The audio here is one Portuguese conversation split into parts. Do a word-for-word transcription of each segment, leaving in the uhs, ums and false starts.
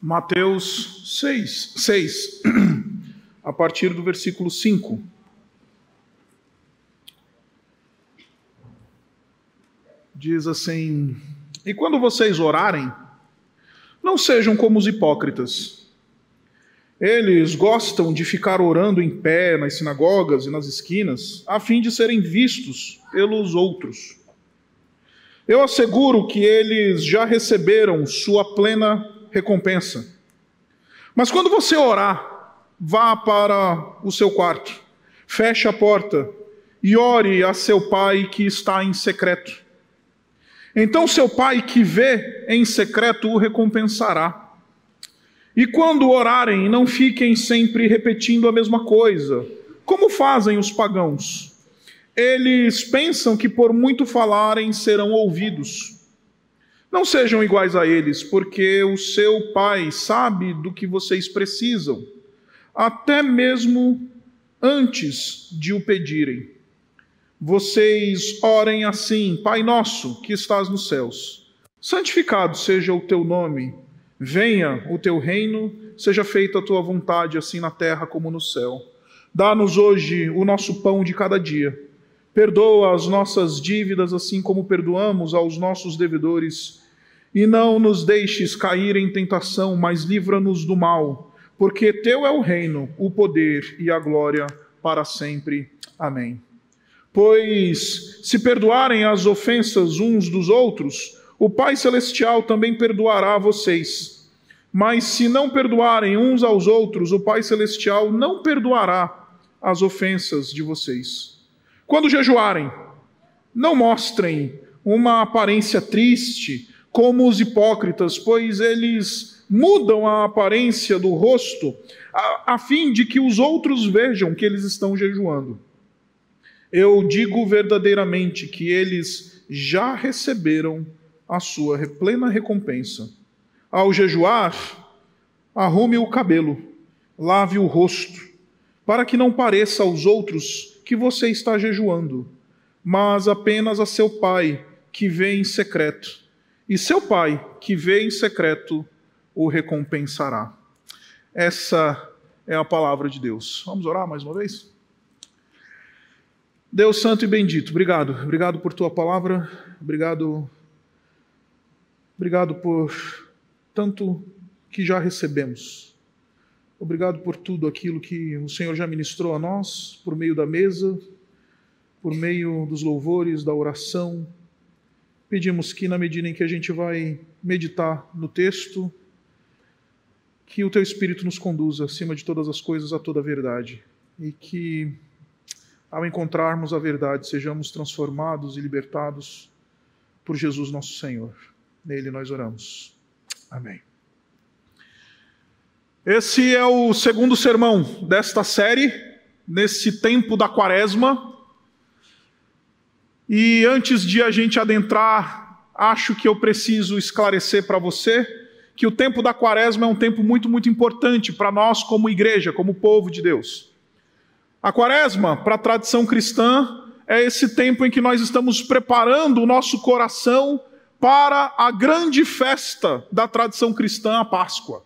Mateus seis, seis, a partir do versículo cinco. Diz assim: E quando vocês orarem, não sejam como os hipócritas. Eles gostam de ficar orando em pé nas sinagogas e nas esquinas, a fim de serem vistos pelos outros. Eu asseguro que eles já receberam sua plena recompensa. Mas quando você orar, vá para o seu quarto, feche a porta e ore a seu pai que está em secreto. Então seu pai que vê em secreto o recompensará. E quando orarem, não fiquem sempre repetindo a mesma coisa, como fazem os pagãos. Eles pensam que por muito falarem serão ouvidos. Não sejam iguais a eles, porque o seu Pai sabe do que vocês precisam, até mesmo antes de o pedirem. Vocês orem assim: Pai nosso, que estás nos céus, santificado seja o teu nome. Venha o teu reino, seja feita a tua vontade, assim na terra como no céu. Dá-nos hoje o nosso pão de cada dia. Perdoa as nossas dívidas, assim como perdoamos aos nossos devedores. E não nos deixes cair em tentação, mas livra-nos do mal, porque teu é o reino, o poder e a glória para sempre. Amém. Pois, se perdoarem as ofensas uns dos outros, o Pai Celestial também perdoará a vocês. Mas se não perdoarem uns aos outros, o Pai Celestial não perdoará as ofensas de vocês. Quando jejuarem, não mostrem uma aparência triste, como os hipócritas, pois eles mudam a aparência do rosto a, a fim de que os outros vejam que eles estão jejuando. Eu digo verdadeiramente que eles já receberam a sua plena recompensa. Ao jejuar, arrume o cabelo, lave o rosto, para que não pareça aos outros que você está jejuando, mas apenas a seu Pai que vê em secreto. E seu Pai que vê em secreto o recompensará. Essa é a palavra de Deus. Vamos orar mais uma vez? Deus santo e bendito, obrigado. Obrigado por tua palavra. Obrigado Obrigado por tanto que já recebemos. Obrigado por tudo aquilo que o Senhor já ministrou a nós, por meio da mesa, por meio dos louvores, da oração. Pedimos que, na medida em que a gente vai meditar no texto, que o Teu Espírito nos conduza, acima de todas as coisas, a toda a verdade. E que, ao encontrarmos a verdade, sejamos transformados e libertados por Jesus nosso Senhor. Nele nós oramos. Amém. Esse é o segundo sermão desta série, nesse tempo da quaresma. E antes de a gente adentrar, acho que eu preciso esclarecer para você que o tempo da quaresma é um tempo muito, muito importante para nós como igreja, como povo de Deus. A quaresma, para a tradição cristã, é esse tempo em que nós estamos preparando o nosso coração para a grande festa da tradição cristã, a Páscoa.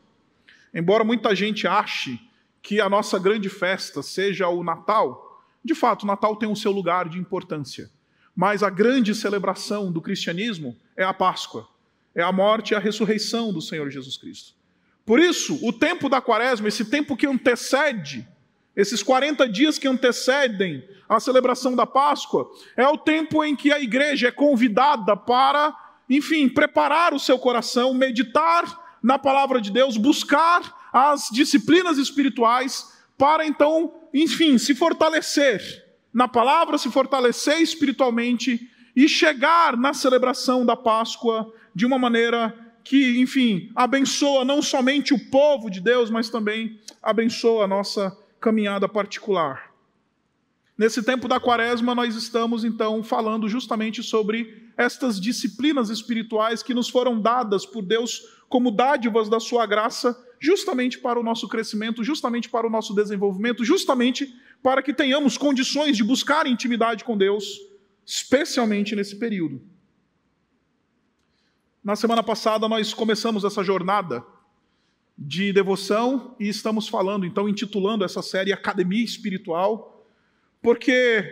Embora muita gente ache que a nossa grande festa seja o Natal, de fato, o Natal tem o seu lugar de importância. Mas a grande celebração do cristianismo é a Páscoa, é a morte e a ressurreição do Senhor Jesus Cristo. Por isso, o tempo da quaresma, esse tempo que antecede, esses quarenta dias que antecedem a celebração da Páscoa, é o tempo em que a igreja é convidada para, enfim, preparar o seu coração, meditar na palavra de Deus, buscar as disciplinas espirituais para então, enfim, se fortalecer na palavra, se fortalecer espiritualmente e chegar na celebração da Páscoa de uma maneira que, enfim, abençoa não somente o povo de Deus, mas também abençoa a nossa caminhada particular. Nesse tempo da quaresma, nós estamos, então, falando justamente sobre estas disciplinas espirituais que nos foram dadas por Deus como dádivas da sua graça, justamente para o nosso crescimento, justamente para o nosso desenvolvimento, justamente para que tenhamos condições de buscar intimidade com Deus, especialmente nesse período. Na semana passada, nós começamos essa jornada de devoção e estamos falando, então, intitulando essa série Academia Espiritual, porque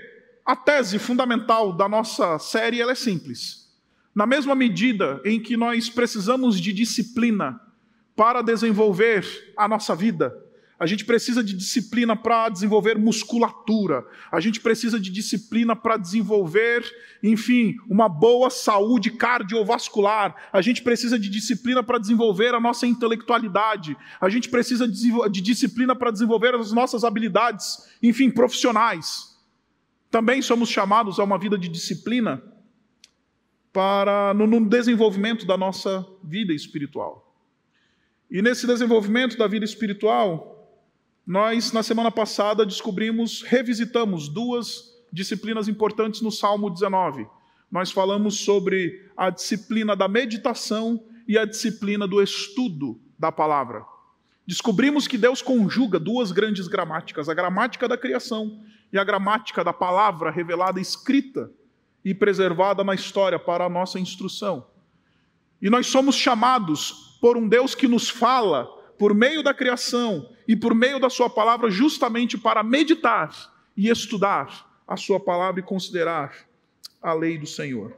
a tese fundamental da nossa série ela é simples. Na mesma medida em que nós precisamos de disciplina para desenvolver a nossa vida, a gente precisa de disciplina para desenvolver musculatura, a gente precisa de disciplina para desenvolver, enfim, uma boa saúde cardiovascular, a gente precisa de disciplina para desenvolver a nossa intelectualidade, a gente precisa de disciplina para desenvolver as nossas habilidades, enfim, profissionais. Também somos chamados a uma vida de disciplina para, no, no desenvolvimento da nossa vida espiritual. E nesse desenvolvimento da vida espiritual, nós, na semana passada, descobrimos, revisitamos duas disciplinas importantes no Salmo dezenove. Nós falamos sobre a disciplina da meditação e a disciplina do estudo da palavra. Descobrimos que Deus conjuga duas grandes gramáticas, a gramática da criação e a gramática da palavra revelada, escrita e preservada na história para a nossa instrução. E nós somos chamados por um Deus que nos fala por meio da criação e por meio da sua palavra, justamente para meditar e estudar a sua palavra e considerar a lei do Senhor.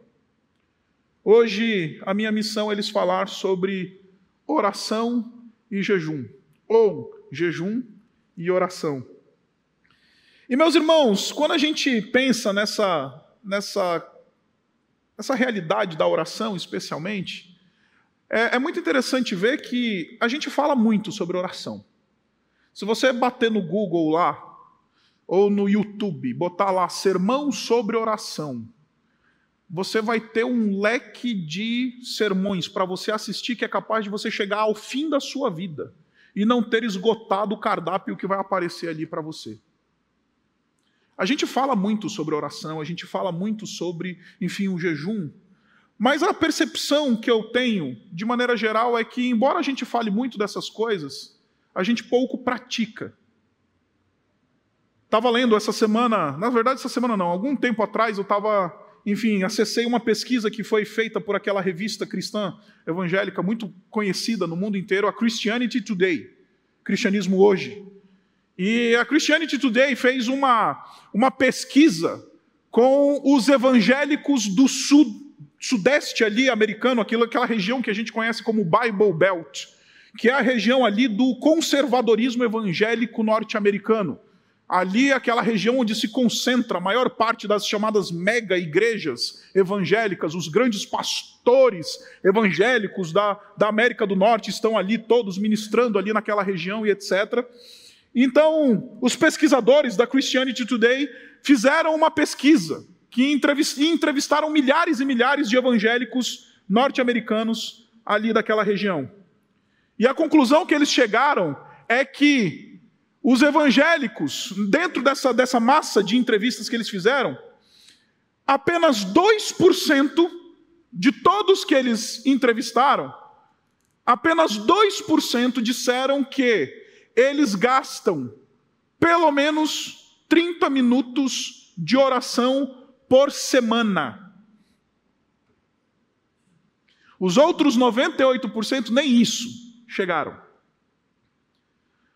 Hoje, a minha missão é lhes falar sobre oração e jejum, ou jejum e oração. E, meus irmãos, quando a gente pensa nessa, nessa, nessa realidade da oração, especialmente, é muito interessante ver que a gente fala muito sobre oração. Se você bater no Google lá, ou no YouTube, botar lá, sermão sobre oração, você vai ter um leque de sermões para você assistir que é capaz de você chegar ao fim da sua vida e não ter esgotado o cardápio que vai aparecer ali para você. A gente fala muito sobre oração, a gente fala muito sobre, enfim, o jejum. Mas a percepção que eu tenho, de maneira geral, é que, embora a gente fale muito dessas coisas, a gente pouco pratica. Estava lendo essa semana, na verdade essa semana não, algum tempo atrás eu estava, enfim, acessei uma pesquisa que foi feita por aquela revista cristã evangélica muito conhecida no mundo inteiro, a Christianity Today, Cristianismo Hoje. E a Christianity Today fez uma, uma pesquisa com os evangélicos do sul, sudeste ali americano, aquilo, aquela região que a gente conhece como Bible Belt, que é a região ali do conservadorismo evangélico norte-americano. Ali é aquela região onde se concentra a maior parte das chamadas mega-igrejas evangélicas, os grandes pastores evangélicos da, da América do Norte estão ali todos ministrando ali naquela região e et cetera. Então, os pesquisadores da Christianity Today fizeram uma pesquisa que entrevistaram milhares e milhares de evangélicos norte-americanos ali daquela região. E a conclusão que eles chegaram é que os evangélicos, dentro dessa, dessa massa de entrevistas que eles fizeram, apenas dois por cento de todos que eles entrevistaram, apenas dois por cento disseram que eles gastam pelo menos trinta minutos de oração por semana. Os outros noventa e oito por cento nem isso chegaram.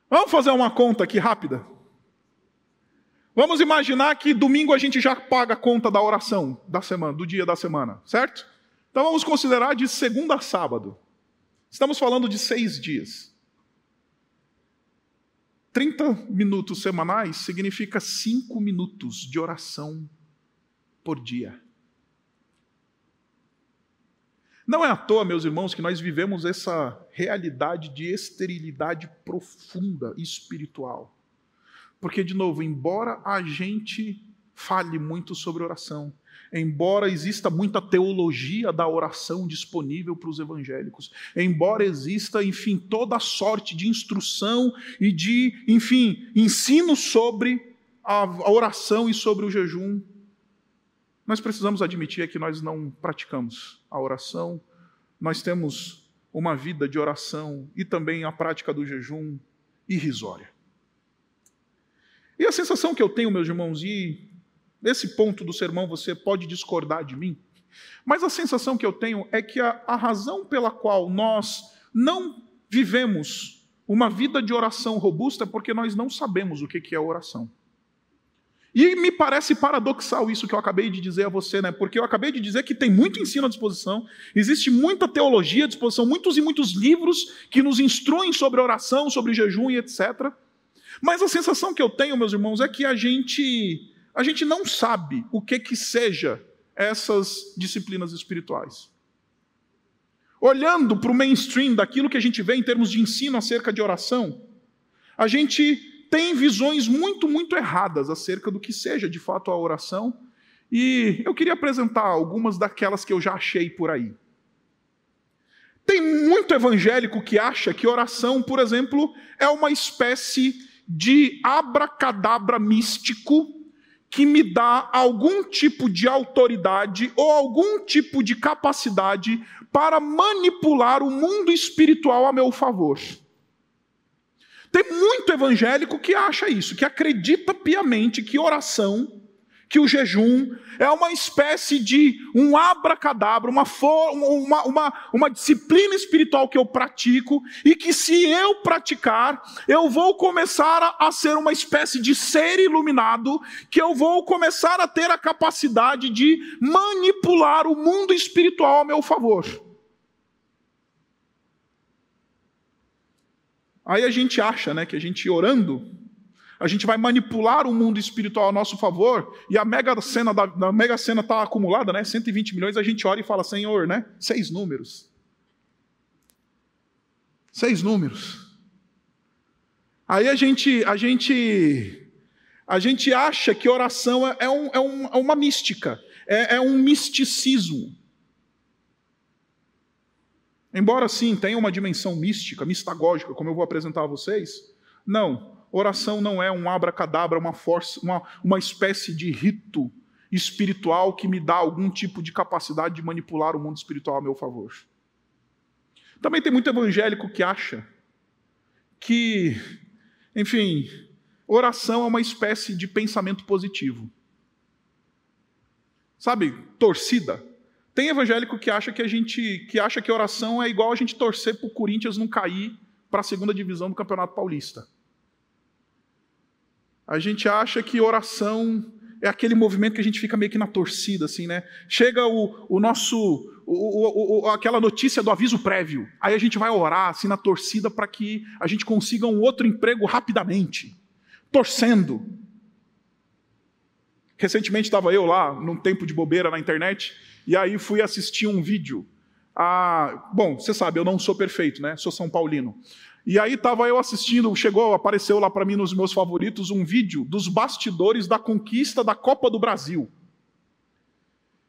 Vamos fazer uma conta aqui rápida? Vamos imaginar que domingo a gente já paga a conta da oração da semana, do dia da semana, certo? Então vamos considerar de segunda a sábado. Estamos falando de seis dias. trinta minutos semanais significa cinco minutos de oração por dia. Não é à toa, meus irmãos, que nós vivemos essa realidade de esterilidade profunda e espiritual. Porque, de novo, embora a gente fale muito sobre oração, embora exista muita teologia da oração disponível para os evangélicos, embora exista, enfim, toda sorte de instrução e de, enfim, ensino sobre a oração e sobre o jejum, nós precisamos admitir que nós não praticamos a oração, nós temos uma vida de oração e também a prática do jejum irrisória. E a sensação que eu tenho, meus irmãos, e nesse ponto do sermão você pode discordar de mim, mas a sensação que eu tenho é que a, a razão pela qual nós não vivemos uma vida de oração robusta é porque nós não sabemos o que é oração. E me parece paradoxal isso que eu acabei de dizer a você, né? Porque eu acabei de dizer que tem muito ensino à disposição, existe muita teologia à disposição, muitos e muitos livros que nos instruem sobre oração, sobre jejum e etcétera. Mas a sensação que eu tenho, meus irmãos, é que a gente, a gente não sabe o que que seja essas disciplinas espirituais. Olhando para o mainstream daquilo que a gente vê em termos de ensino acerca de oração, a gente tem visões muito, muito erradas acerca do que seja, de fato, a oração. E eu queria apresentar algumas daquelas que eu já achei por aí. Tem muito evangélico que acha que oração, por exemplo, é uma espécie de abracadabra místico que me dá algum tipo de autoridade ou algum tipo de capacidade para manipular o mundo espiritual a meu favor. Tem muito evangélico que acha isso, que acredita piamente que oração, que o jejum é uma espécie de um abracadabra, uma, for, uma, uma, uma disciplina espiritual que eu pratico e que se eu praticar, eu vou começar a, a ser uma espécie de ser iluminado, que eu vou começar a ter a capacidade de manipular o mundo espiritual a meu favor. Aí a gente acha, né, que a gente orando, a gente vai manipular o mundo espiritual a nosso favor, e a mega cena da, da mega cena está acumulada, né, cento e vinte milhões, a gente ora e fala, Senhor, né, seis números. Seis números. Aí a gente, a gente, a gente acha que oração é, é, um, é, um, é uma mística, é, é um misticismo. Embora sim, tenha uma dimensão mística, mistagógica, como eu vou apresentar a vocês, não, oração não é um abracadabra, uma força, uma, uma espécie de rito espiritual que me dá algum tipo de capacidade de manipular o mundo espiritual a meu favor. Também tem muito evangélico que acha que, enfim, oração é uma espécie de pensamento positivo. Sabe, torcida. Tem evangélico que acha que, a gente, que acha que oração é igual a gente torcer para o Corinthians não cair para a segunda divisão do Campeonato Paulista. A gente acha que oração é aquele movimento que a gente fica meio que na torcida, assim, né? Chega o, o nosso, o, o, o, aquela notícia do aviso prévio, aí a gente vai orar assim, na torcida para que a gente consiga um outro emprego rapidamente, torcendo. Recentemente estava eu lá, num tempo de bobeira na internet, e aí fui assistir um vídeo. Ah, bom, você sabe, eu não sou perfeito, né? Sou São Paulino. E aí estava eu assistindo, chegou, apareceu lá para mim nos meus favoritos um vídeo dos bastidores da conquista da Copa do Brasil.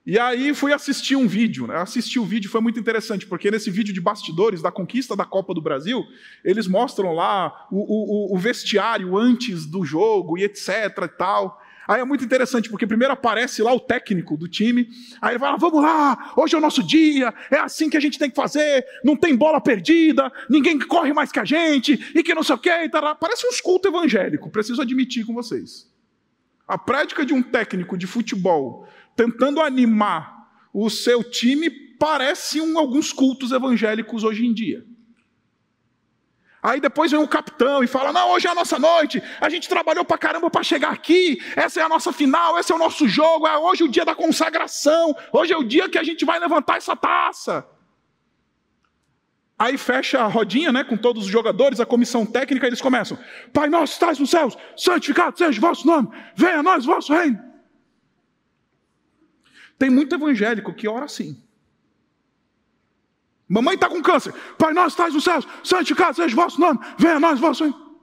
E aí fui assistir um vídeo, né? Assistir o vídeo foi muito interessante, porque nesse vídeo de bastidores da conquista da Copa do Brasil, eles mostram lá o, o, o vestiário antes do jogo e etc e tal. Aí é muito interessante, porque primeiro aparece lá o técnico do time, aí ele vai lá, vamos lá, hoje é o nosso dia, é assim que a gente tem que fazer, não tem bola perdida, ninguém corre mais que a gente, e que não sei o quê, e tal. Parece um culto evangélico, preciso admitir com vocês. A prática de um técnico de futebol tentando animar o seu time parece um, alguns cultos evangélicos hoje em dia. Aí depois vem o capitão e fala, não, hoje é a nossa noite, a gente trabalhou pra caramba pra chegar aqui, essa é a nossa final, esse é o nosso jogo, é hoje o dia da consagração, hoje é o dia que a gente vai levantar essa taça. Aí fecha a rodinha, né, com todos os jogadores, a comissão técnica, eles começam, Pai nosso que estás nos céus, santificado seja o vosso nome, venha a nós o vosso reino. Tem muito evangélico que ora assim. Mamãe está com câncer. Pai nosso que estás nos céus, santificado seja o vosso nome, venha a nós o vosso reino.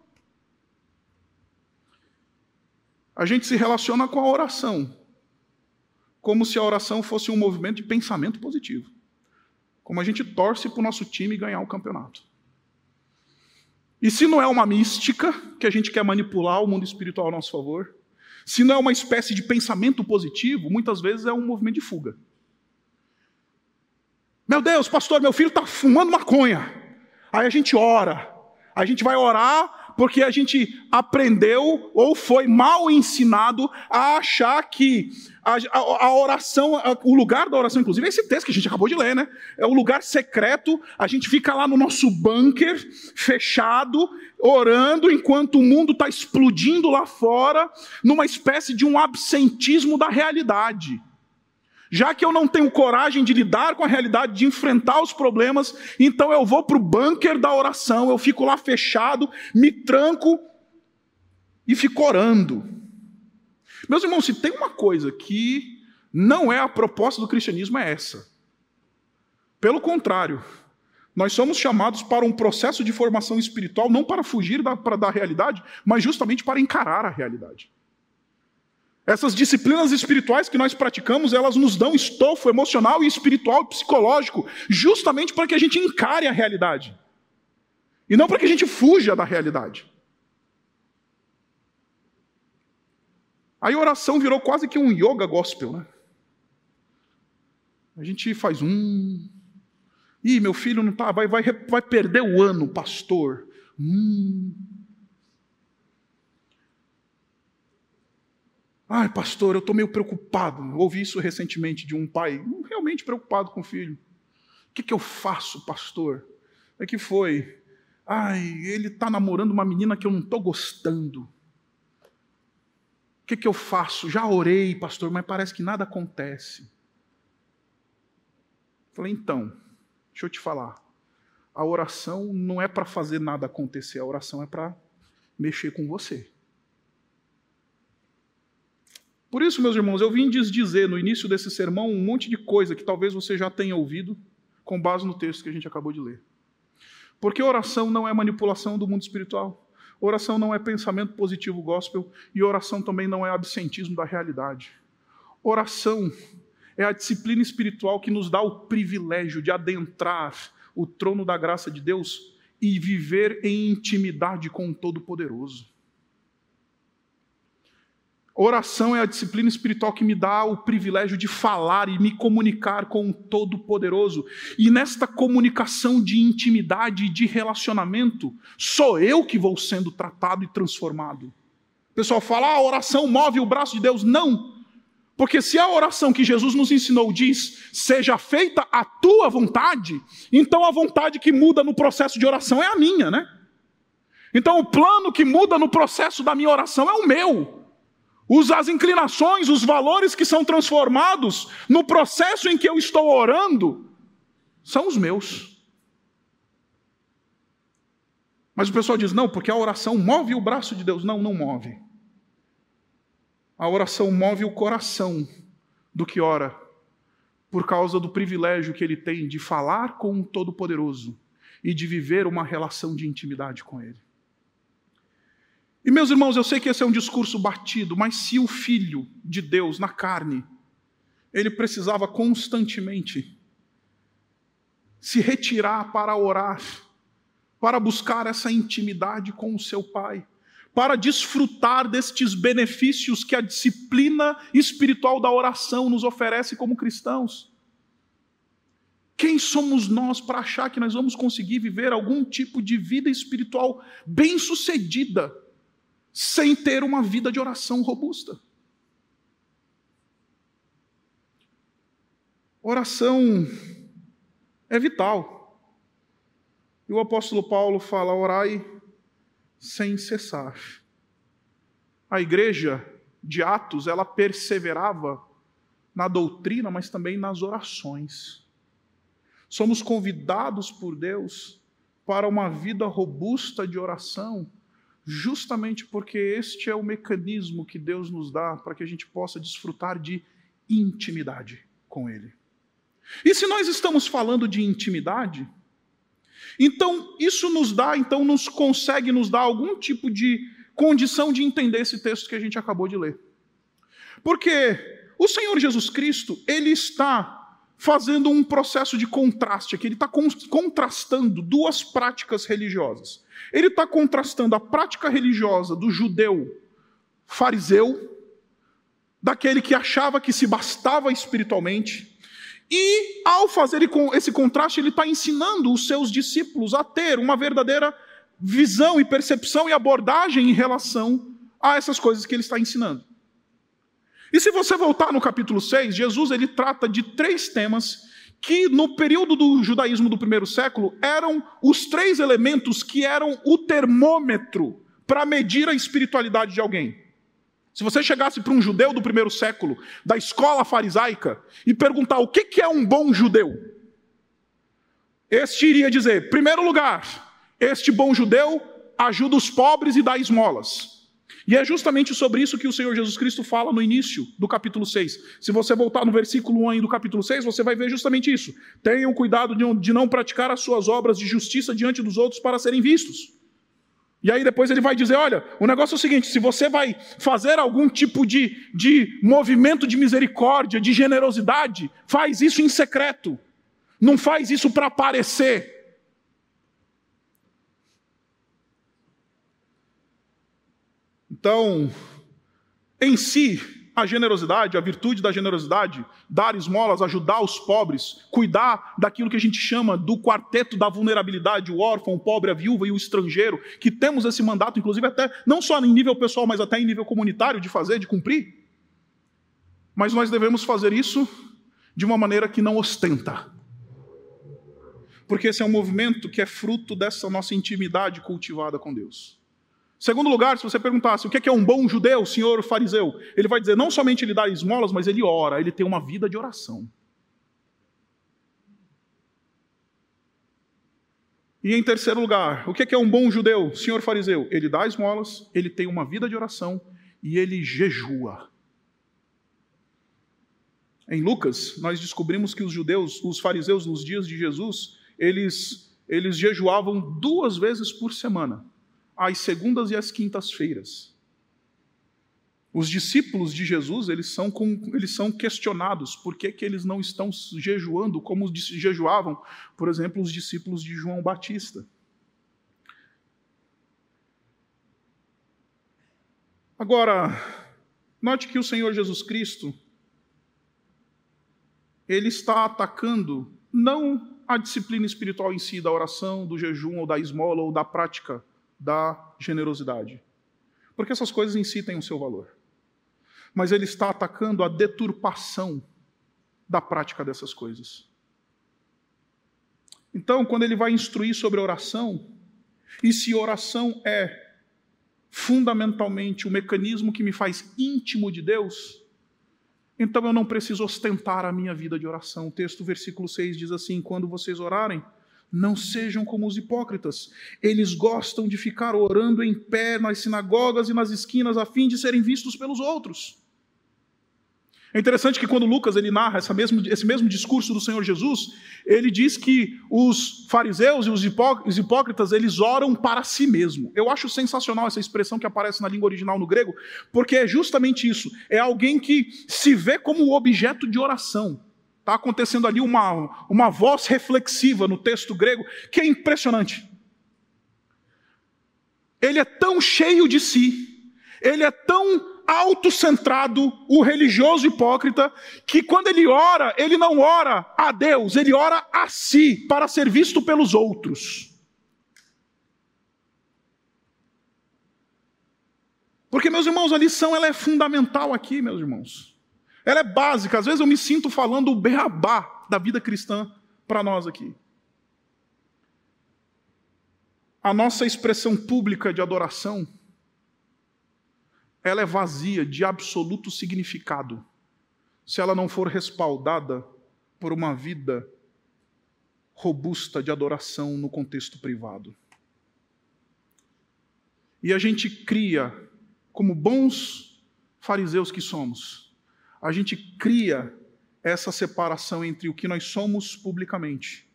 A gente se relaciona com a oração, como se a oração fosse um movimento de pensamento positivo. Como a gente torce para o nosso time ganhar o campeonato. E se não é uma mística, que a gente quer manipular o mundo espiritual a nosso favor, se não é uma espécie de pensamento positivo, muitas vezes é um movimento de fuga. Meu Deus, pastor, meu filho está fumando maconha. Aí a gente ora. A gente vai orar porque a gente aprendeu ou foi mal ensinado a achar que a, a, a oração, a, o lugar da oração, inclusive, é esse texto que a gente acabou de ler, né? É o lugar secreto, a gente fica lá no nosso bunker, fechado, orando, enquanto o mundo está explodindo lá fora, numa espécie de um absentismo da realidade. Já que eu não tenho coragem de lidar com a realidade, de enfrentar os problemas, então eu vou para o bunker da oração, eu fico lá fechado, me tranco e fico orando. Meus irmãos, se tem uma coisa que não é a proposta do cristianismo, é essa. Pelo contrário, nós somos chamados para um processo de formação espiritual, não para fugir da, para da realidade, mas justamente para encarar a realidade. Essas disciplinas espirituais que nós praticamos, elas nos dão estofo emocional e espiritual e psicológico, justamente para que a gente encare a realidade. E não para que a gente fuja da realidade. Aí a oração virou quase que um yoga gospel, né? A gente faz um... Ih, meu filho não tá, vai, vai, vai perder o ano, pastor. Hum... Ai, pastor, eu estou meio preocupado. Eu ouvi isso recentemente de um pai, realmente preocupado com o filho. O que, que eu faço, pastor? O que foi? Ai, ele está namorando uma menina que eu não estou gostando. O que, que eu faço? Já orei, pastor, mas parece que nada acontece. Falei, então, deixa eu te falar. A oração não é para fazer nada acontecer, a oração é para mexer com você. Por isso, meus irmãos, eu vim dizer no início desse sermão um monte de coisa que talvez você já tenha ouvido com base no texto que a gente acabou de ler. Porque oração não é manipulação do mundo espiritual, oração não é pensamento positivo gospel e oração também não é absentismo da realidade. Oração é a disciplina espiritual que nos dá o privilégio de adentrar o trono da graça de Deus e viver em intimidade com o Todo-Poderoso. Oração é a disciplina espiritual que me dá o privilégio de falar e me comunicar com o Todo-Poderoso. E nesta comunicação de intimidade e de relacionamento, sou eu que vou sendo tratado e transformado. O pessoal fala, ah, a oração move o braço de Deus. Não, porque se a oração que Jesus nos ensinou diz, seja feita a tua vontade, então a vontade que muda no processo de oração é a minha, né? Então o plano que muda no processo da minha oração é o meu. As inclinações, os valores que são transformados no processo em que eu estou orando, são os meus. Mas o pessoal diz, não, porque a oração move o braço de Deus. Não, não move. A oração move o coração do que ora, por causa do privilégio que ele tem de falar com o Todo-Poderoso e de viver uma relação de intimidade com ele. E, meus irmãos, eu sei que esse é um discurso batido, mas se o Filho de Deus, na carne, ele precisava constantemente se retirar para orar, para buscar essa intimidade com o seu Pai, para desfrutar destes benefícios que a disciplina espiritual da oração nos oferece como cristãos. Quem somos nós para achar que nós vamos conseguir viver algum tipo de vida espiritual bem-sucedida sem ter uma vida de oração robusta? Oração é vital. E o apóstolo Paulo fala, orai sem cessar. A igreja de Atos, ela perseverava na doutrina, mas também nas orações. Somos convidados por Deus para uma vida robusta de oração, justamente porque este é o mecanismo que Deus nos dá para que a gente possa desfrutar de intimidade com ele. E se nós estamos falando de intimidade, então isso nos dá, então nos consegue nos dar algum tipo de condição de entender esse texto que a gente acabou de ler. Porque o Senhor Jesus Cristo, ele está fazendo um processo de contraste aqui. Ele está contrastando duas práticas religiosas. Ele está contrastando a prática religiosa do judeu fariseu, daquele que achava que se bastava espiritualmente, e ao fazer esse contraste, ele está ensinando os seus discípulos a ter uma verdadeira visão e percepção e abordagem em relação a essas coisas que ele está ensinando. E se você voltar no capítulo seis, Jesus ele trata de três temas que no período do judaísmo do primeiro século eram os três elementos que eram o termômetro para medir a espiritualidade de alguém. Se você chegasse para um judeu do primeiro século, da escola farisaica, e perguntar o que é um bom judeu, este iria dizer, primeiro lugar, este bom judeu ajuda os pobres e dá esmolas. E é justamente sobre isso que o Senhor Jesus Cristo fala no início do capítulo seis. Se você voltar no versículo um aí do capítulo seis, você vai ver justamente isso. Tenham cuidado de não praticar as suas obras de justiça diante dos outros para serem vistos. E aí depois ele vai dizer, olha, o negócio é o seguinte, se você vai fazer algum tipo de, de movimento de misericórdia, de generosidade, faz isso em secreto. Não faz isso para aparecer. Então, em si, a generosidade, a virtude da generosidade, dar esmolas, ajudar os pobres, cuidar daquilo que a gente chama do quarteto da vulnerabilidade, o órfão, o pobre, a viúva e o estrangeiro, que temos esse mandato, inclusive até, não só em nível pessoal, mas até em nível comunitário, de fazer, de cumprir. Mas nós devemos fazer isso de uma maneira que não ostenta. Porque esse é um movimento que é fruto dessa nossa intimidade cultivada com Deus. Segundo lugar, se você perguntasse o que é um bom judeu, senhor fariseu, ele vai dizer, não somente ele dá esmolas, mas ele ora, ele tem uma vida de oração. E em terceiro lugar, o que é um bom judeu, senhor fariseu? Ele dá esmolas, ele tem uma vida de oração e ele jejua. Em Lucas, nós descobrimos que os judeus, os fariseus nos dias de Jesus, eles, eles jejuavam duas vezes por semana. Às segundas e às quintas-feiras. Os discípulos de Jesus, eles são, com, eles são questionados por que, que eles não estão jejuando como jejuavam, por exemplo, os discípulos de João Batista. Agora, note que o Senhor Jesus Cristo, ele está atacando não a disciplina espiritual em si, da oração, do jejum, ou da esmola, ou da prática da generosidade. Porque essas coisas em si têm o seu valor. Mas ele está atacando a deturpação da prática dessas coisas. Então, quando ele vai instruir sobre oração, e se oração é fundamentalmente o mecanismo que me faz íntimo de Deus, então eu não preciso ostentar a minha vida de oração. O texto, versículo seis, diz assim, quando vocês orarem, não sejam como os hipócritas. Eles gostam de ficar orando em pé nas sinagogas e nas esquinas a fim de serem vistos pelos outros. É interessante que quando Lucas ele narra essa mesmo, esse mesmo discurso do Senhor Jesus, ele diz que os fariseus e os, hipó, os hipócritas eles oram para si mesmo. Eu acho sensacional essa expressão que aparece na língua original no grego, porque é justamente isso. É alguém que se vê como objeto de oração. Está acontecendo ali uma, uma voz reflexiva no texto grego, que é impressionante. Ele é tão cheio de si, ele é tão autocentrado, o religioso hipócrita, que quando ele ora, ele não ora a Deus, ele ora a si, para ser visto pelos outros. Porque, meus irmãos, a lição ela é fundamental aqui, meus irmãos. Ela é básica. Às vezes eu me sinto falando o beabá da vida cristã para nós aqui. A nossa expressão pública de adoração, ela é vazia de absoluto significado, se ela não for respaldada por uma vida robusta de adoração no contexto privado. E a gente cria, como bons fariseus que somos, a gente cria essa separação entre o que nós somos publicamente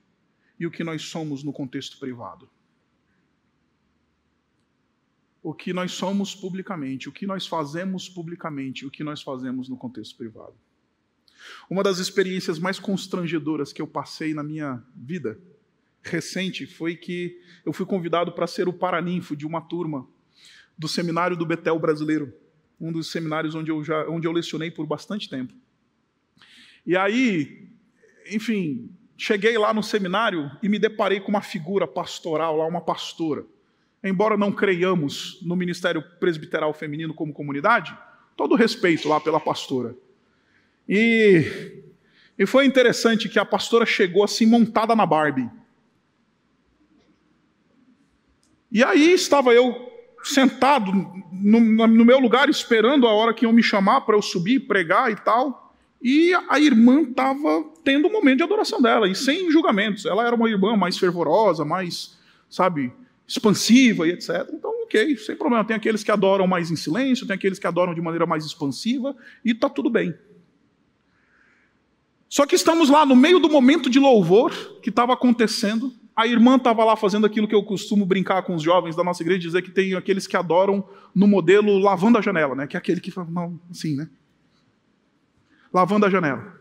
e o que nós somos no contexto privado. O que nós somos publicamente, o que nós fazemos publicamente, o que nós fazemos no contexto privado. Uma das experiências mais constrangedoras que eu passei na minha vida recente foi que eu fui convidado para ser o paraninfo de uma turma do seminário do Betel brasileiro. Um dos seminários onde eu, já, onde eu lecionei por bastante tempo. E aí, enfim, cheguei lá no seminário e me deparei com uma figura pastoral, lá uma pastora. embora não creiamos no Ministério Presbiteral Feminino como comunidade, todo respeito lá pela pastora. E, e foi interessante que a pastora chegou assim montada na Barbie. E aí estava eu sentado no, no meu lugar, esperando a hora que iam me chamar para eu subir, pregar e tal. E a irmã estava tendo um momento de adoração dela, e sem julgamentos. Ela era uma irmã mais fervorosa, mais, sabe, expansiva e etcétera. Então, ok, sem problema. Tem aqueles que adoram mais em silêncio, tem aqueles que adoram de maneira mais expansiva, e está tudo bem. Só que estamos lá no meio do momento de louvor que estava acontecendo. A irmã estava lá fazendo aquilo que eu costumo brincar com os jovens da nossa igreja, dizer que tem aqueles que adoram no modelo lavando a janela, né? Que é aquele que fala, não, assim, né? Lavando a janela.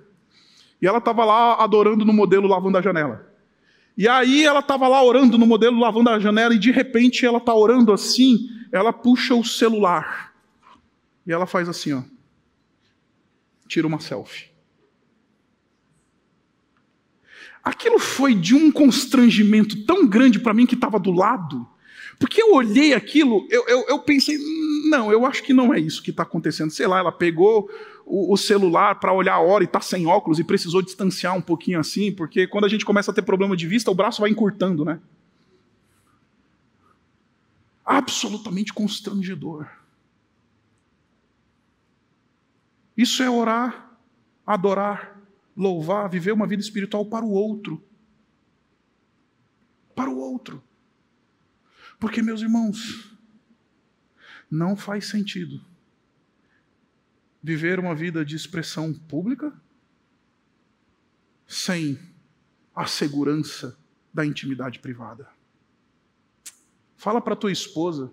E ela estava lá adorando no modelo lavando a janela. E aí ela estava lá orando no modelo lavando a janela e de repente ela está orando assim, ela puxa o celular. E ela faz assim, ó. Tira uma selfie. Aquilo foi de um constrangimento tão grande para mim que estava do lado, porque eu olhei aquilo, eu, eu, eu pensei, não, eu acho que não é isso que está acontecendo. Sei lá, ela pegou o, o celular para olhar a hora e está sem óculos e precisou distanciar um pouquinho assim, porque quando a gente começa a ter problema de vista, o braço vai encurtando, né? Absolutamente constrangedor. Isso é orar, adorar, louvar, viver uma vida espiritual para o outro. Para o outro. Porque, meus irmãos, não faz sentido viver uma vida de expressão pública sem a segurança da intimidade privada. Fala para tua esposa.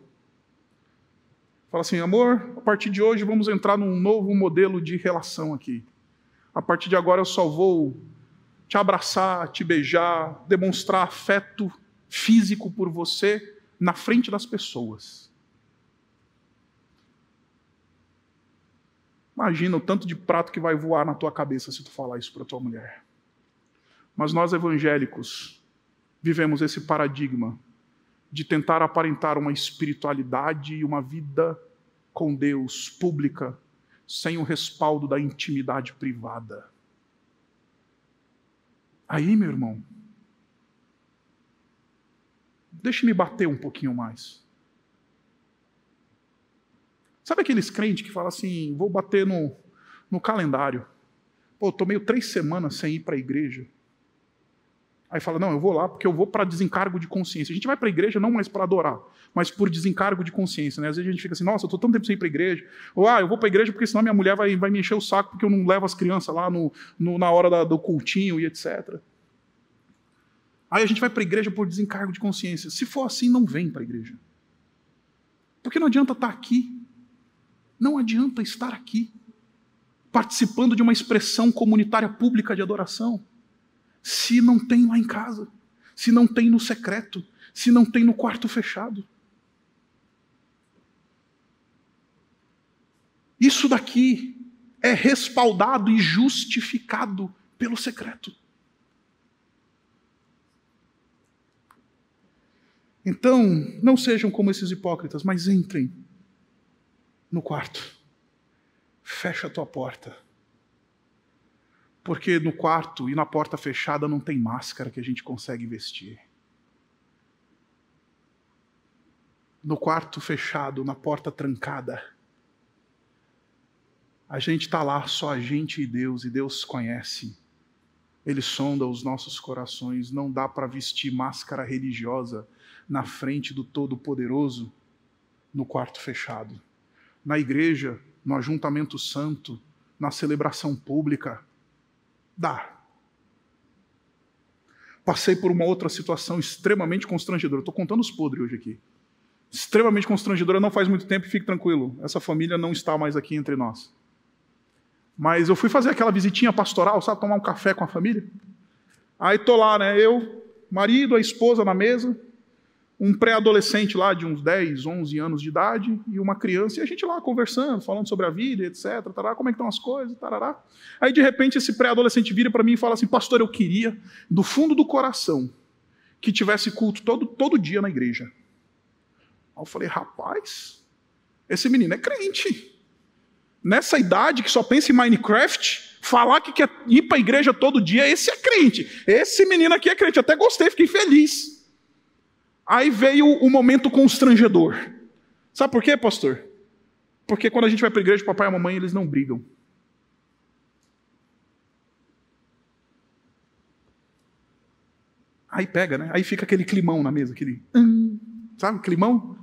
Fala assim, amor, a partir de hoje vamos entrar num novo modelo de relação aqui. A partir de agora eu só vou te abraçar, te beijar, demonstrar afeto físico por você na frente das pessoas. Imagina o tanto de prato que vai voar na tua cabeça se tu falar isso para tua mulher. Mas nós evangélicos vivemos esse paradigma de tentar aparentar uma espiritualidade e uma vida com Deus pública, sem o respaldo da intimidade privada. Aí, meu irmão, deixe-me bater um pouquinho mais. Sabe aqueles crentes que falam assim, vou bater no, no calendário. Pô, tô meio três semanas sem ir para a igreja. Aí fala, não, eu vou lá porque eu vou para desencargo de consciência. A gente vai para a igreja não mais para adorar, mas por desencargo de consciência, né? Às vezes a gente fica assim, nossa, eu estou tanto tempo sem ir para a igreja. Ou, ah, eu vou para a igreja porque senão minha mulher vai, vai me encher o saco porque eu não levo as crianças lá no, no, na hora da, do cultinho e etcétera. Aí a gente vai para a igreja por desencargo de consciência. Se for assim, não vem para a igreja. Porque não adianta estar aqui. Não adianta estar aqui, participando de uma expressão comunitária pública de adoração. Se não tem lá em casa, se não tem no secreto, se não tem no quarto fechado. Isso daqui é respaldado e justificado pelo secreto. Então, não sejam como esses hipócritas, mas entrem no quarto. Fecha a tua porta. Porque no quarto e na porta fechada não tem máscara que a gente consegue vestir. No quarto fechado, na porta trancada, a gente está lá, só a gente e Deus, e Deus conhece. Ele sonda os nossos corações, não dá para vestir máscara religiosa na frente do Todo-Poderoso no quarto fechado. Na igreja, no ajuntamento santo, na celebração pública, dá. Passei por uma outra situação extremamente constrangedora. Estou contando os podres hoje aqui. Extremamente constrangedora, não faz muito tempo, e fique tranquilo. Essa família não está mais aqui entre nós. Mas eu fui fazer aquela visitinha pastoral, sabe? Tomar um café com a família. Aí estou lá, né? Eu, marido, a esposa na mesa, um pré-adolescente lá de uns dez, onze anos de idade, e uma criança, e a gente lá conversando, falando sobre a vida, etcétera, tarará, como é que estão as coisas, tarará. Aí, de repente, esse pré-adolescente vira para mim e fala assim, pastor, eu queria, do fundo do coração, que tivesse culto todo, todo dia na igreja. Aí eu falei, rapaz, esse menino é crente. Nessa idade que só pensa em Minecraft, falar que quer ir para a igreja todo dia, esse é crente. Esse menino aqui é crente. Eu até gostei, fiquei feliz. Aí veio o momento constrangedor. Sabe por quê, pastor? Porque quando a gente vai para a igreja, o papai e a mamãe, eles não brigam. Aí pega, né? Aí fica aquele climão na mesa, aquele... Hum, sabe, climão?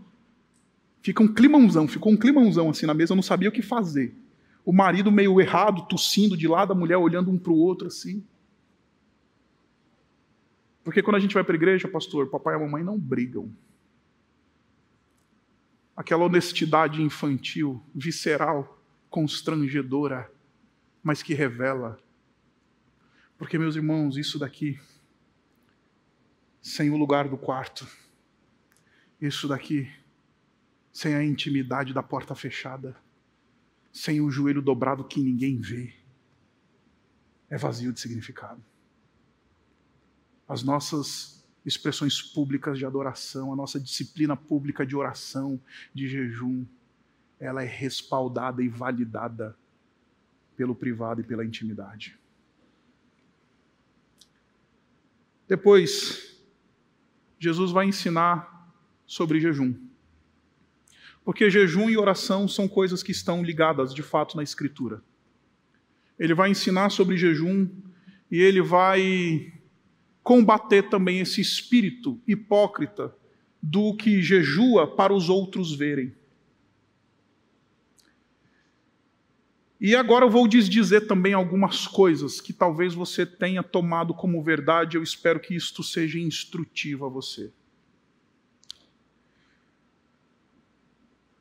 Fica um climãozão, ficou um climãozão assim na mesa, eu não sabia o que fazer. O marido meio errado, tossindo de lado, a mulher olhando um para o outro assim. Porque quando a gente vai para a igreja, pastor, papai e mamãe não brigam. Aquela honestidade infantil, visceral, constrangedora, mas que revela. Porque, meus irmãos, isso daqui... sem o lugar do quarto, isso daqui, sem a intimidade da porta fechada, sem o joelho dobrado que ninguém vê, é vazio de significado. As nossas expressões públicas de adoração, a nossa disciplina pública de oração, de jejum, ela é respaldada e validada pelo privado e pela intimidade. Depois, Jesus vai ensinar sobre jejum. Porque jejum e oração são coisas que estão ligadas, de fato, na Escritura. Ele vai ensinar sobre jejum e ele vai combater também esse espírito hipócrita do que jejua para os outros verem. E agora eu vou desdizer também algumas coisas que talvez você tenha tomado como verdade. Eu espero que isto seja instrutivo a você.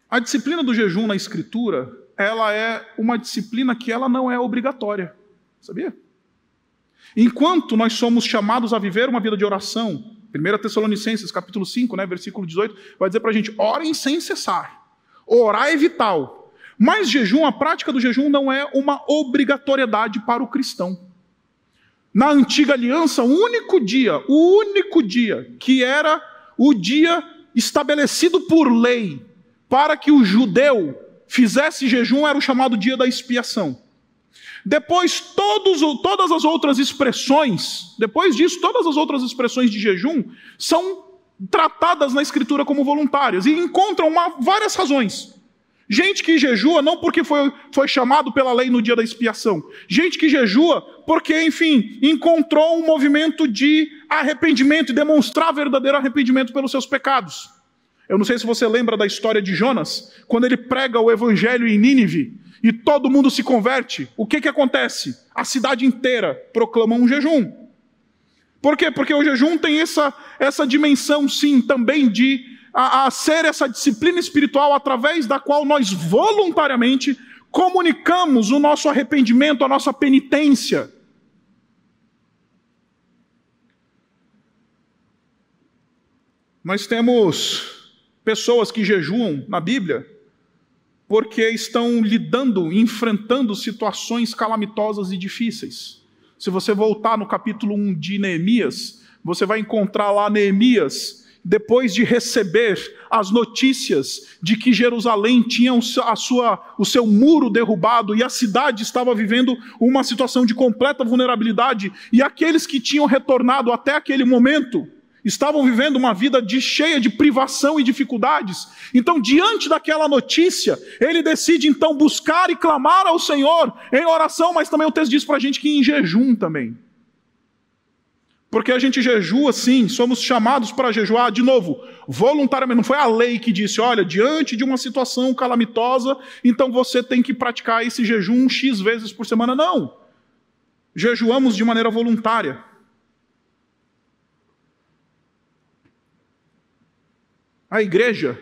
A disciplina do jejum na Escritura, ela é uma disciplina que ela não é obrigatória. Sabia? Enquanto nós somos chamados a viver uma vida de oração, primeira Tessalonicenses, capítulo cinco, né, versículo dezoito, vai dizer para a gente, orem sem cessar. Orar é vital. Mas jejum, a prática do jejum não é uma obrigatoriedade para o cristão. Na antiga aliança, o único dia, o único dia que era o dia estabelecido por lei para que o judeu fizesse jejum era o chamado dia da expiação. Depois, todos, todas as outras expressões, depois disso, todas as outras expressões de jejum são tratadas na Escritura como voluntárias e encontram uma, várias razões. Gente que jejua não porque foi, foi chamado pela lei no dia da expiação. Gente que jejua porque, enfim, encontrou um movimento de arrependimento e demonstrar verdadeiro arrependimento pelos seus pecados. Eu não sei se você lembra da história de Jonas, quando ele prega o evangelho em Nínive e todo mundo se converte. O que que acontece? A cidade inteira proclama um jejum. Por quê? Porque o jejum tem essa, essa dimensão, sim, também de... A, a ser essa disciplina espiritual através da qual nós voluntariamente comunicamos o nosso arrependimento, a nossa penitência. Nós temos pessoas que jejuam na Bíblia porque estão lidando, enfrentando situações calamitosas e difíceis. Se você voltar no capítulo um de Neemias, você vai encontrar lá Neemias... Depois de receber as notícias de que Jerusalém tinha a sua, o seu muro derrubado e a cidade estava vivendo uma situação de completa vulnerabilidade e aqueles que tinham retornado até aquele momento estavam vivendo uma vida de, cheia de privação e dificuldades. Então, diante daquela notícia, ele decide então buscar e clamar ao Senhor em oração, mas também o texto diz para a gente que em jejum também. Porque a gente jejua, sim, somos chamados para jejuar, de novo, voluntariamente. Não foi a lei que disse, olha, diante de uma situação calamitosa, então você tem que praticar esse jejum X vezes por semana. Não. Jejuamos de maneira voluntária. A igreja,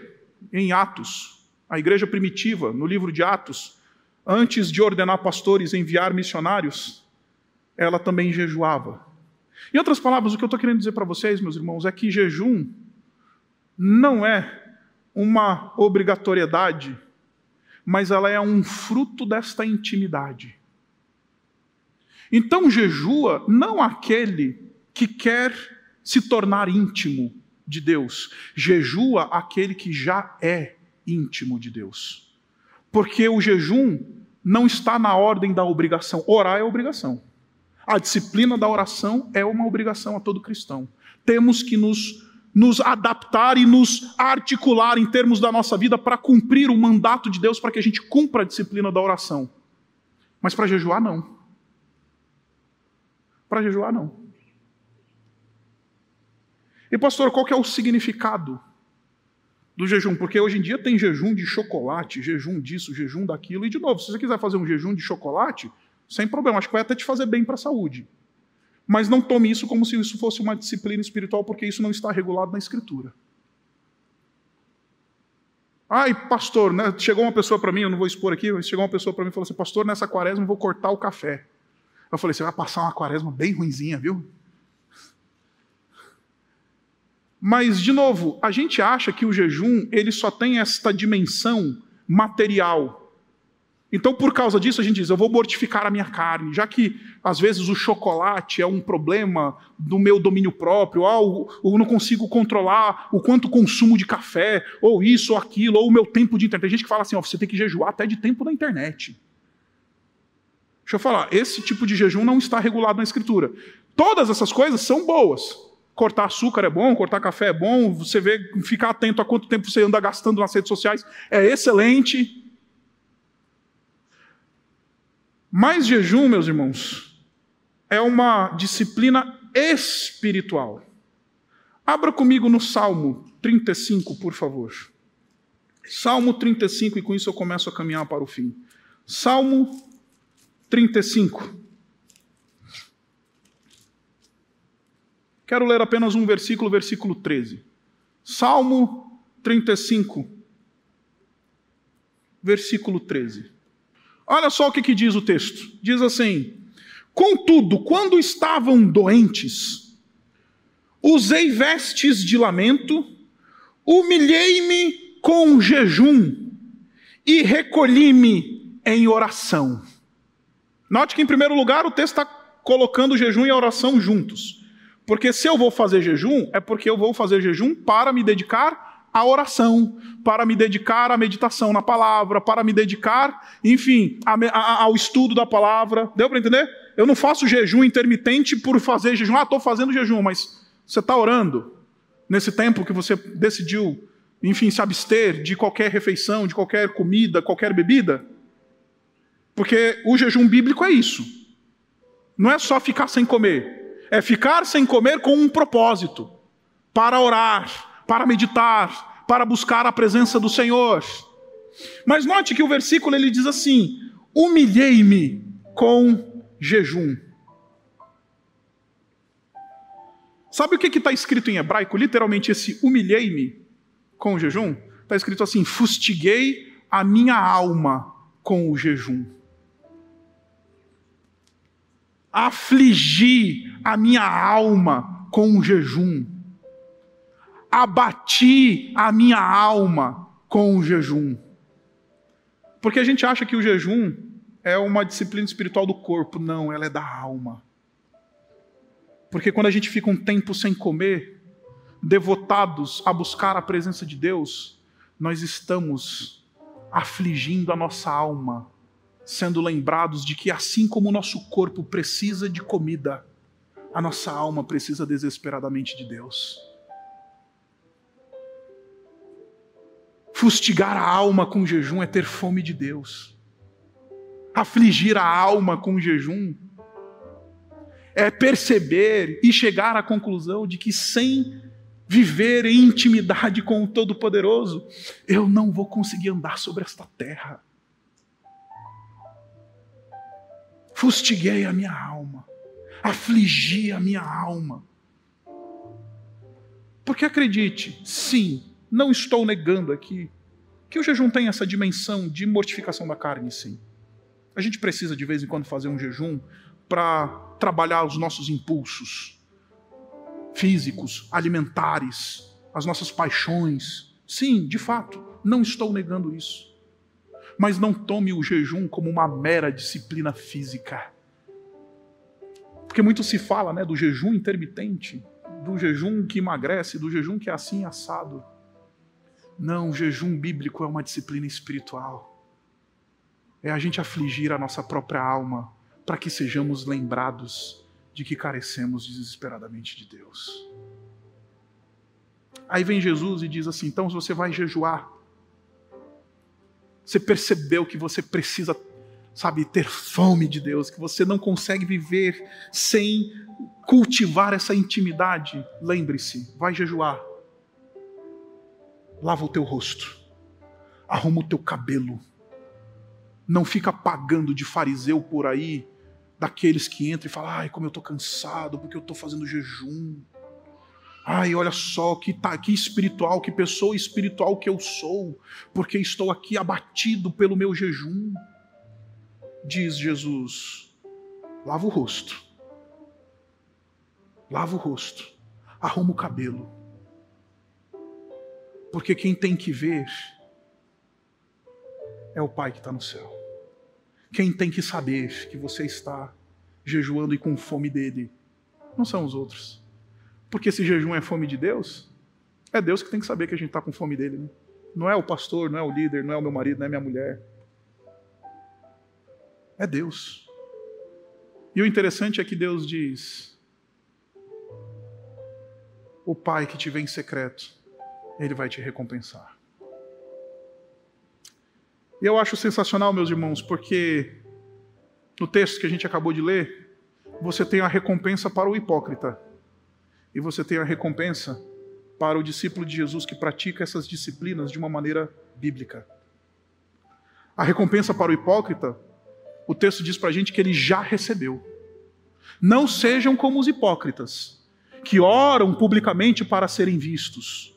em Atos, a igreja primitiva, no livro de Atos, antes de ordenar pastores e enviar missionários, ela também jejuava. Em outras palavras, o que eu estou querendo dizer para vocês, meus irmãos, é que jejum não é uma obrigatoriedade, mas ela é um fruto desta intimidade. Então jejua não aquele que quer se tornar íntimo de Deus. Jejua aquele que já é íntimo de Deus. Porque o jejum não está na ordem da obrigação. Orar é obrigação. A disciplina da oração é uma obrigação a todo cristão. Temos que nos, nos adaptar e nos articular em termos da nossa vida para cumprir o mandato de Deus, para que a gente cumpra a disciplina da oração. Mas para jejuar, não. Para jejuar, não. E pastor, qual que é o significado do jejum? Porque hoje em dia tem jejum de chocolate, jejum disso, jejum daquilo. E de novo, se você quiser fazer um jejum de chocolate, sem problema, acho que vai até te fazer bem para a saúde. Mas não tome isso como se isso fosse uma disciplina espiritual, porque isso não está regulado na Escritura. Ai, pastor, né? Chegou uma pessoa para mim, eu não vou expor aqui, mas chegou uma pessoa para mim e falou assim, pastor, nessa quaresma eu vou cortar o café. Eu falei, você vai passar uma quaresma bem ruinzinha, viu? Mas, de novo, a gente acha que o jejum ele só tem esta dimensão material. Então, por causa disso, a gente diz, eu vou mortificar a minha carne, já que, às vezes, o chocolate é um problema do meu domínio próprio, ah, eu não consigo controlar o quanto consumo de café, ou isso, ou aquilo, ou o meu tempo de internet. Tem gente que fala assim, ó, você tem que jejuar até de tempo da internet. Deixa eu falar, esse tipo de jejum não está regulado na Escritura. Todas essas coisas são boas. Cortar açúcar é bom, cortar café é bom, você vê, ficar atento a quanto tempo você anda gastando nas redes sociais é excelente. Mas jejum, meus irmãos, é uma disciplina espiritual. Abra comigo no Salmo trinta e cinco, por favor. Salmo trinta e cinco, e com isso eu começo a caminhar para o fim. Salmo trinta e cinco. Quero ler apenas um versículo, versículo treze. Salmo trinta e cinco, versículo treze. Olha só o que, que diz o texto. Diz assim, contudo, quando estavam doentes, usei vestes de lamento, humilhei-me com jejum e recolhi-me em oração. Note que, em primeiro lugar, o texto está colocando o jejum e a oração juntos. Porque se eu vou fazer jejum, é porque eu vou fazer jejum para me dedicar à oração, para me dedicar à meditação na palavra, para me dedicar, enfim, a, a, ao estudo da palavra. Deu para entender? Eu não faço jejum intermitente por fazer jejum. Ah, estou fazendo jejum, mas você está orando nesse tempo que você decidiu, enfim, se abster de qualquer refeição, de qualquer comida, qualquer bebida? Porque o jejum bíblico é isso. Não é só ficar sem comer. É ficar sem comer com um propósito, para orar, para meditar, para buscar a presença do Senhor. Mas note que o versículo ele diz assim, humilhei-me com jejum. Sabe o que está escrito em hebraico? Literalmente esse humilhei-me com jejum? Está escrito assim, fustiguei a minha alma com o jejum. Afligi a minha alma com o jejum. Abati a minha alma com o jejum. Porque a gente acha que o jejum é uma disciplina espiritual do corpo. Não, ela é da alma. Porque quando a gente fica um tempo sem comer, devotados a buscar a presença de Deus, nós estamos afligindo a nossa alma, sendo lembrados de que assim como o nosso corpo precisa de comida, a nossa alma precisa desesperadamente de Deus. Fustigar a alma com jejum é ter fome de Deus. Afligir a alma com jejum é perceber e chegar à conclusão de que sem viver em intimidade com o Todo-Poderoso, eu não vou conseguir andar sobre esta terra. Fustiguei a minha alma, afligi a minha alma. Porque acredite, sim, não estou negando aqui que o jejum tem essa dimensão de mortificação da carne, sim. A gente precisa de vez em quando fazer um jejum para trabalhar os nossos impulsos físicos, alimentares, as nossas paixões. Sim, de fato, não estou negando isso. Mas não tome o jejum como uma mera disciplina física. Porque muito se fala, né, do jejum intermitente. do jejum que emagrece, do jejum que é assim assado. Não, o jejum bíblico é uma disciplina espiritual. É a gente afligir a nossa própria alma para que sejamos lembrados de que carecemos desesperadamente de Deus. Aí vem Jesus e diz assim, então se você vai jejuar, você percebeu que você precisa, sabe, ter fome de Deus, que você não consegue viver sem cultivar essa intimidade, lembre-se, vai jejuar. Lava o teu rosto, arruma o teu cabelo, não fica pagando de fariseu por aí, daqueles que entram e falam, ai, como eu estou cansado, porque eu estou fazendo jejum. Ai, olha só, que, tá, que espiritual, que pessoa espiritual que eu sou, porque estou aqui abatido pelo meu jejum. Diz Jesus, lava o rosto, lava o rosto, arruma o cabelo, porque quem tem que ver é o Pai que está no céu. Quem tem que saber que você está jejuando e com fome dele não são os outros. Porque se jejum é fome de Deus, é Deus que tem que saber que a gente está com fome dele, né? Não é o pastor, não é o líder, não é o meu marido, não é minha mulher. É Deus. E o interessante é que Deus diz, o Pai que te vê em secreto, ele vai te recompensar. E eu acho sensacional, meus irmãos, porque no texto que a gente acabou de ler, você tem a recompensa para o hipócrita. E você tem a recompensa para o discípulo de Jesus que pratica essas disciplinas de uma maneira bíblica. A recompensa para o hipócrita, o texto diz para a gente que ele já recebeu. Não sejam como os hipócritas, que oram publicamente para serem vistos.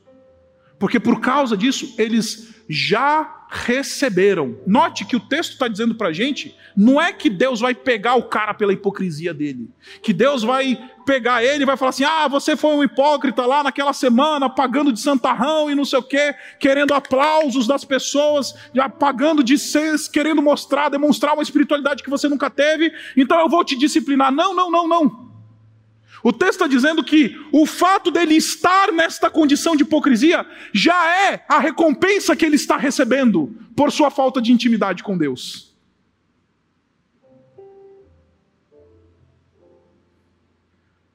Porque por causa disso, eles já receberam. Note que o texto está dizendo para a gente, não é que Deus vai pegar o cara pela hipocrisia dele. Que Deus vai pegar ele e vai falar assim, ah, você foi um hipócrita lá naquela semana, pagando de santarrão e não sei o quê, querendo aplausos das pessoas, pagando de ser, querendo mostrar, demonstrar uma espiritualidade que você nunca teve, então eu vou te disciplinar. Não, não, não, não. O texto está dizendo que o fato dele estar nesta condição de hipocrisia já é a recompensa que ele está recebendo por sua falta de intimidade com Deus.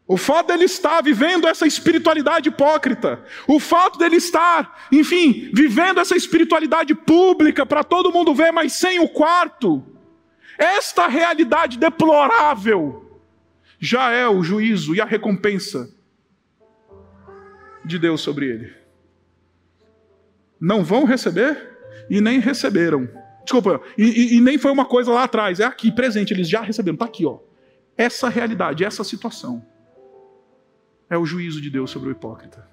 O fato dele estar vivendo essa espiritualidade hipócrita, o fato dele estar, enfim, vivendo essa espiritualidade pública para todo mundo ver, mas sem o quarto, esta realidade deplorável já é o juízo e a recompensa de Deus sobre ele. Não vão receber e nem receberam. Desculpa, e, e, e nem foi uma coisa lá atrás, é aqui, presente, eles já receberam, está aqui, ó. Essa realidade, essa situação é o juízo de Deus sobre o hipócrita.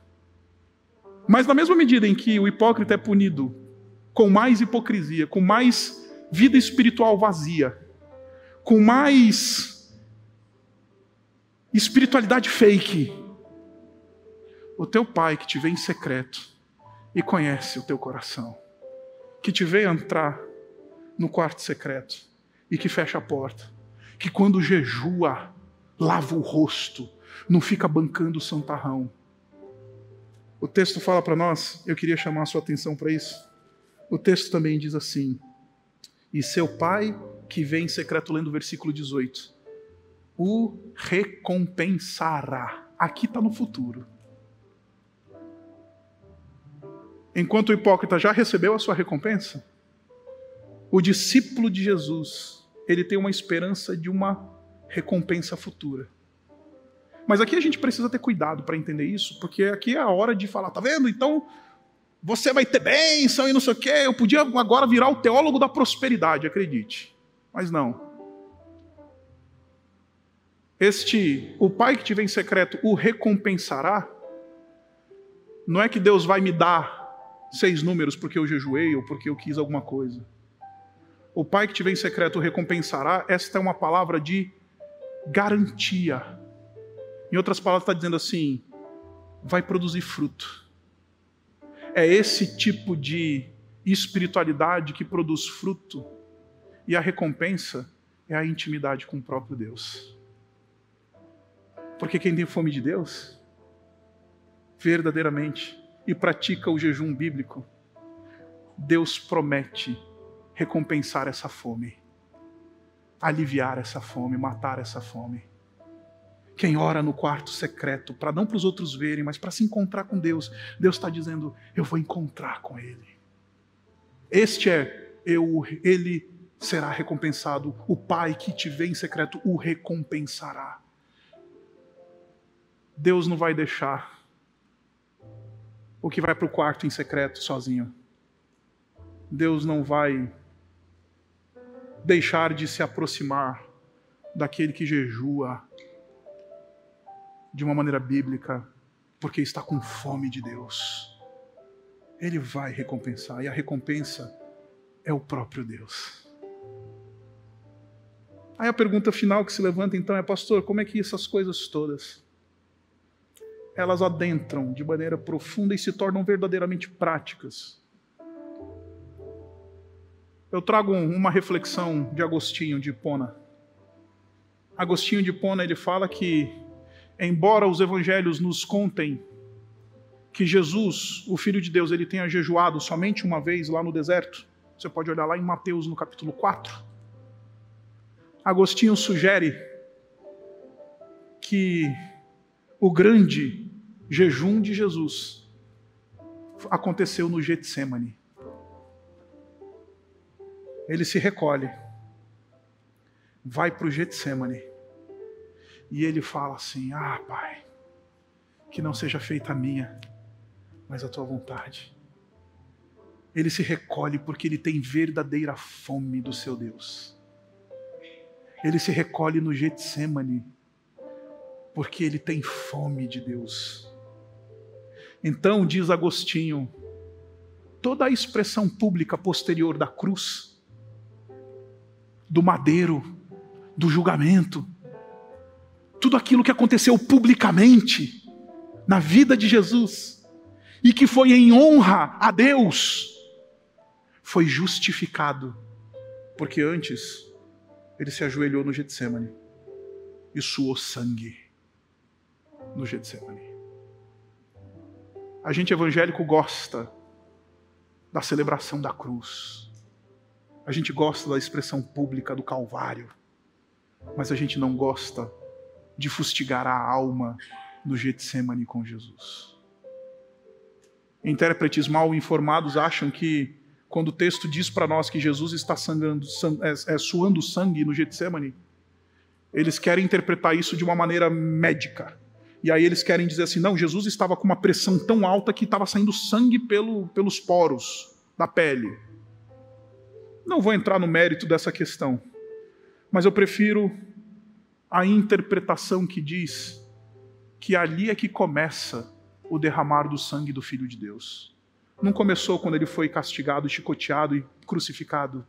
Mas na mesma medida em que o hipócrita é punido com mais hipocrisia, com mais vida espiritual vazia, com mais espiritualidade fake, o teu Pai que te vê em secreto e conhece o teu coração, que te vê entrar no quarto secreto e que fecha a porta, que quando jejua, lava o rosto, não fica bancando o santarrão. O texto fala para nós, eu queria chamar a sua atenção para isso, o texto também diz assim, e seu Pai que vê em secreto, lendo o versículo dezoito, o recompensará. Aqui está no futuro. Enquanto o hipócrita já recebeu a sua recompensa, o discípulo de Jesus, ele tem uma esperança de uma recompensa futura. Mas aqui a gente precisa ter cuidado para entender isso, porque aqui é a hora de falar, tá vendo? Então, você vai ter bênção e não sei o quê. Eu podia agora virar o teólogo da prosperidade, acredite. Mas não. Este, o Pai que te vê em secreto o recompensará. Não é que Deus vai me dar seis números porque eu jejuei ou porque eu quis alguma coisa. O Pai que te vê em secreto o recompensará. Esta é uma palavra de garantia. Em outras palavras, está dizendo assim, vai produzir fruto. É esse tipo de espiritualidade que produz fruto. E a recompensa é a intimidade com o próprio Deus. Porque quem tem fome de Deus verdadeiramente e pratica o jejum bíblico, Deus promete recompensar essa fome, aliviar essa fome, matar essa fome. Quem ora no quarto secreto, para não para os outros verem, mas para se encontrar com Deus, Deus está dizendo, eu vou encontrar com Ele. Este é, eu, Ele será recompensado, o Pai que te vê em secreto o recompensará. Deus não vai deixar o que vai para o quarto em secreto sozinho. Deus não vai deixar de se aproximar daquele que jejua de uma maneira bíblica, porque está com fome de Deus. Ele vai recompensar, e a recompensa é o próprio Deus. Aí a pergunta final que se levanta então é, pastor, como é que essas coisas todas, elas adentram de maneira profunda e se tornam verdadeiramente práticas? Eu trago uma reflexão de Agostinho de Hipona. Agostinho de Hipona, ele fala que, embora os evangelhos nos contem que Jesus, o Filho de Deus, ele tenha jejuado somente uma vez lá no deserto, você pode olhar lá em Mateus no capítulo quatro, Agostinho sugere que o grande jejum de Jesus aconteceu no Getsêmani. Ele se recolhe, vai para o Getsêmani, e ele fala assim, ah, Pai, que não seja feita a minha, mas a tua vontade. Ele se recolhe porque ele tem verdadeira fome do seu Deus. Ele se recolhe no Getsêmani porque ele tem fome de Deus. Então, diz Agostinho, toda a expressão pública posterior da cruz, do madeiro, do julgamento, tudo aquilo que aconteceu publicamente na vida de Jesus e que foi em honra a Deus, foi justificado, porque antes ele se ajoelhou no Getsêmani e suou sangue no Getsêmani. A gente evangélico gosta da celebração da cruz, a gente gosta da expressão pública do Calvário, mas a gente não gosta de fustigar a alma no Getsêmani com Jesus. Intérpretes mal informados acham que quando o texto diz para nós que Jesus está sangrando, é, é, suando sangue no Getsêmani, eles querem interpretar isso de uma maneira médica. E aí eles querem dizer assim, não, Jesus estava com uma pressão tão alta que estava saindo sangue pelo, pelos poros da pele. Não vou entrar no mérito dessa questão, mas eu prefiro a interpretação que diz que ali é que começa o derramar do sangue do Filho de Deus. Não começou quando ele foi castigado, chicoteado e crucificado.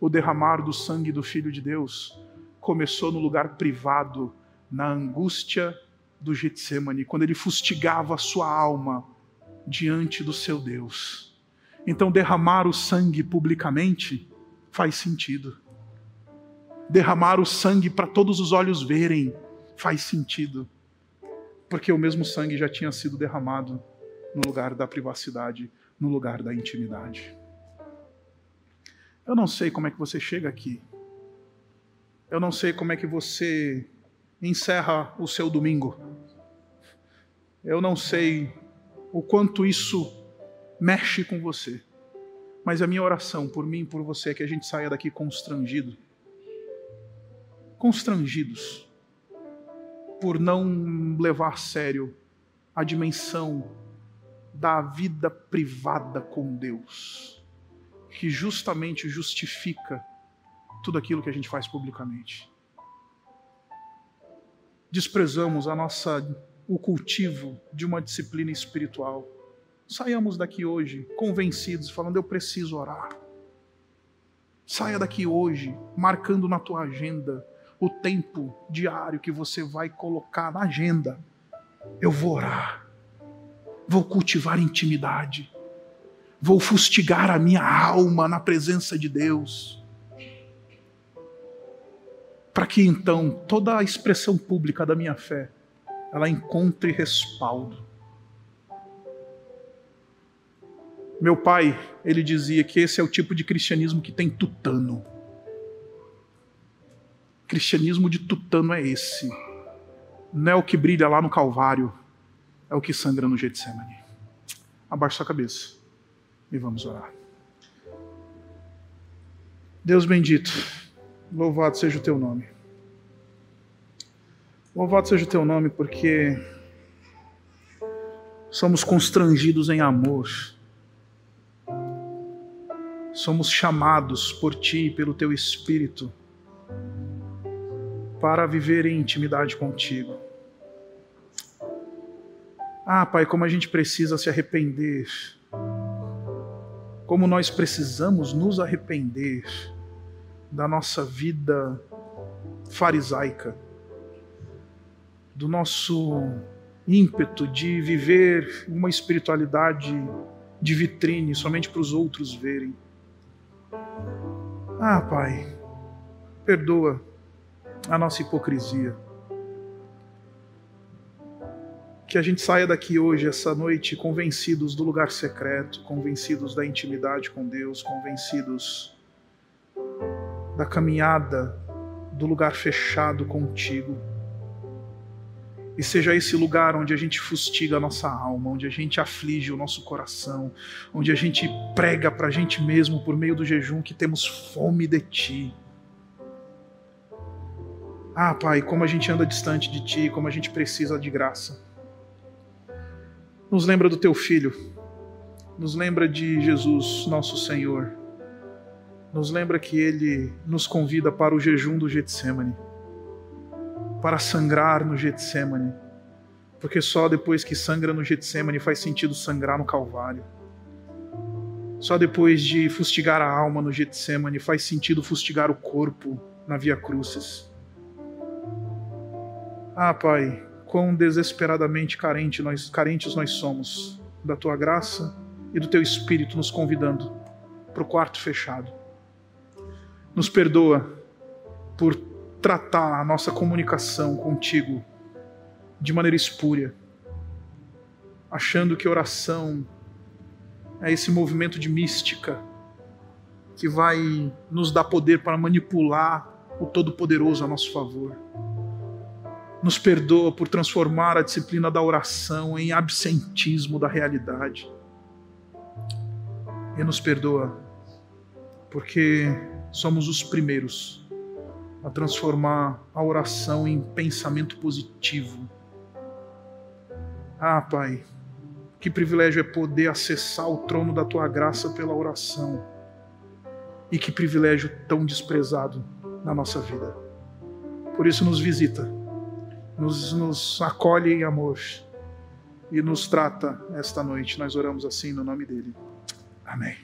O derramar do sangue do Filho de Deus começou no lugar privado, na angústia do Getsêmani, quando ele fustigava a sua alma diante do seu Deus. Então derramar o sangue publicamente faz sentido. Derramar o sangue para todos os olhos verem faz sentido, porque o mesmo sangue já tinha sido derramado no lugar da privacidade, no lugar da intimidade. Eu não sei como é que você chega aqui. Eu não sei como é que você encerra o seu domingo. Eu não sei o quanto isso mexe com você, mas a minha oração por mim e por você é que a gente saia daqui constrangido. Constrangidos por não levar a sério a dimensão da vida privada com Deus, que justamente justifica tudo aquilo que a gente faz publicamente. Desprezamos a nossa, o cultivo de uma disciplina espiritual. Saiamos daqui hoje convencidos, falando, eu preciso orar. Saia daqui hoje, marcando na tua agenda o tempo diário que você vai colocar na agenda. Eu vou orar, vou cultivar intimidade, vou fustigar a minha alma na presença de Deus, para que então toda a expressão pública da minha fé, ela encontre respaldo Meu pai, ele dizia que esse é o tipo de cristianismo que tem tutano. Cristianismo de tutano é esse. Não é o que brilha lá no Calvário, é o que sangra no Getsêmani. Abaixa sua cabeça e vamos orar. Deus bendito, louvado seja o teu nome. Louvado seja o teu nome, porque somos constrangidos em amor. Somos chamados por ti e pelo teu Espírito para viver em intimidade contigo. Ah, Pai, como a gente precisa se arrepender. Como nós precisamos nos arrepender da nossa vida farisaica, do nosso ímpeto de viver uma espiritualidade de vitrine somente para os outros verem. Ah, Pai, perdoa a nossa hipocrisia. Que a gente saia daqui hoje, essa noite, convencidos do lugar secreto, convencidos da intimidade com Deus, convencidos da caminhada do lugar fechado contigo. E seja esse lugar onde a gente fustiga a nossa alma, onde a gente aflige o nosso coração, onde a gente prega para a gente mesmo, por meio do jejum, que temos fome de ti. Ah, Pai, como a gente anda distante de ti, como a gente precisa de graça. Nos lembra do teu Filho, nos lembra de Jesus, nosso Senhor. Nos lembra que ele nos convida para o jejum do Getsêmani, para sangrar no Getsêmani, porque só depois que sangra no Getsêmani faz sentido sangrar no Calvário. Só depois de fustigar a alma no Getsêmani faz sentido fustigar o corpo na Via Crucis. Ah, Pai, quão desesperadamente carente nós, carentes nós somos da Tua graça e do Teu Espírito nos convidando para o quarto fechado. Nos perdoa por tratar a nossa comunicação contigo de maneira espúria, achando que oração é esse movimento de mística que vai nos dar poder para manipular o Todo-Poderoso a nosso favor. Nos perdoa por transformar a disciplina da oração em absentismo da realidade. E nos perdoa porque somos os primeiros a transformar a oração em pensamento positivo. Ah, Pai, que privilégio é poder acessar o trono da Tua graça pela oração. E que privilégio tão desprezado na nossa vida. Por isso nos visita, nos, nos acolhe em amor e nos trata esta noite. Nós oramos assim no nome dele. Amém.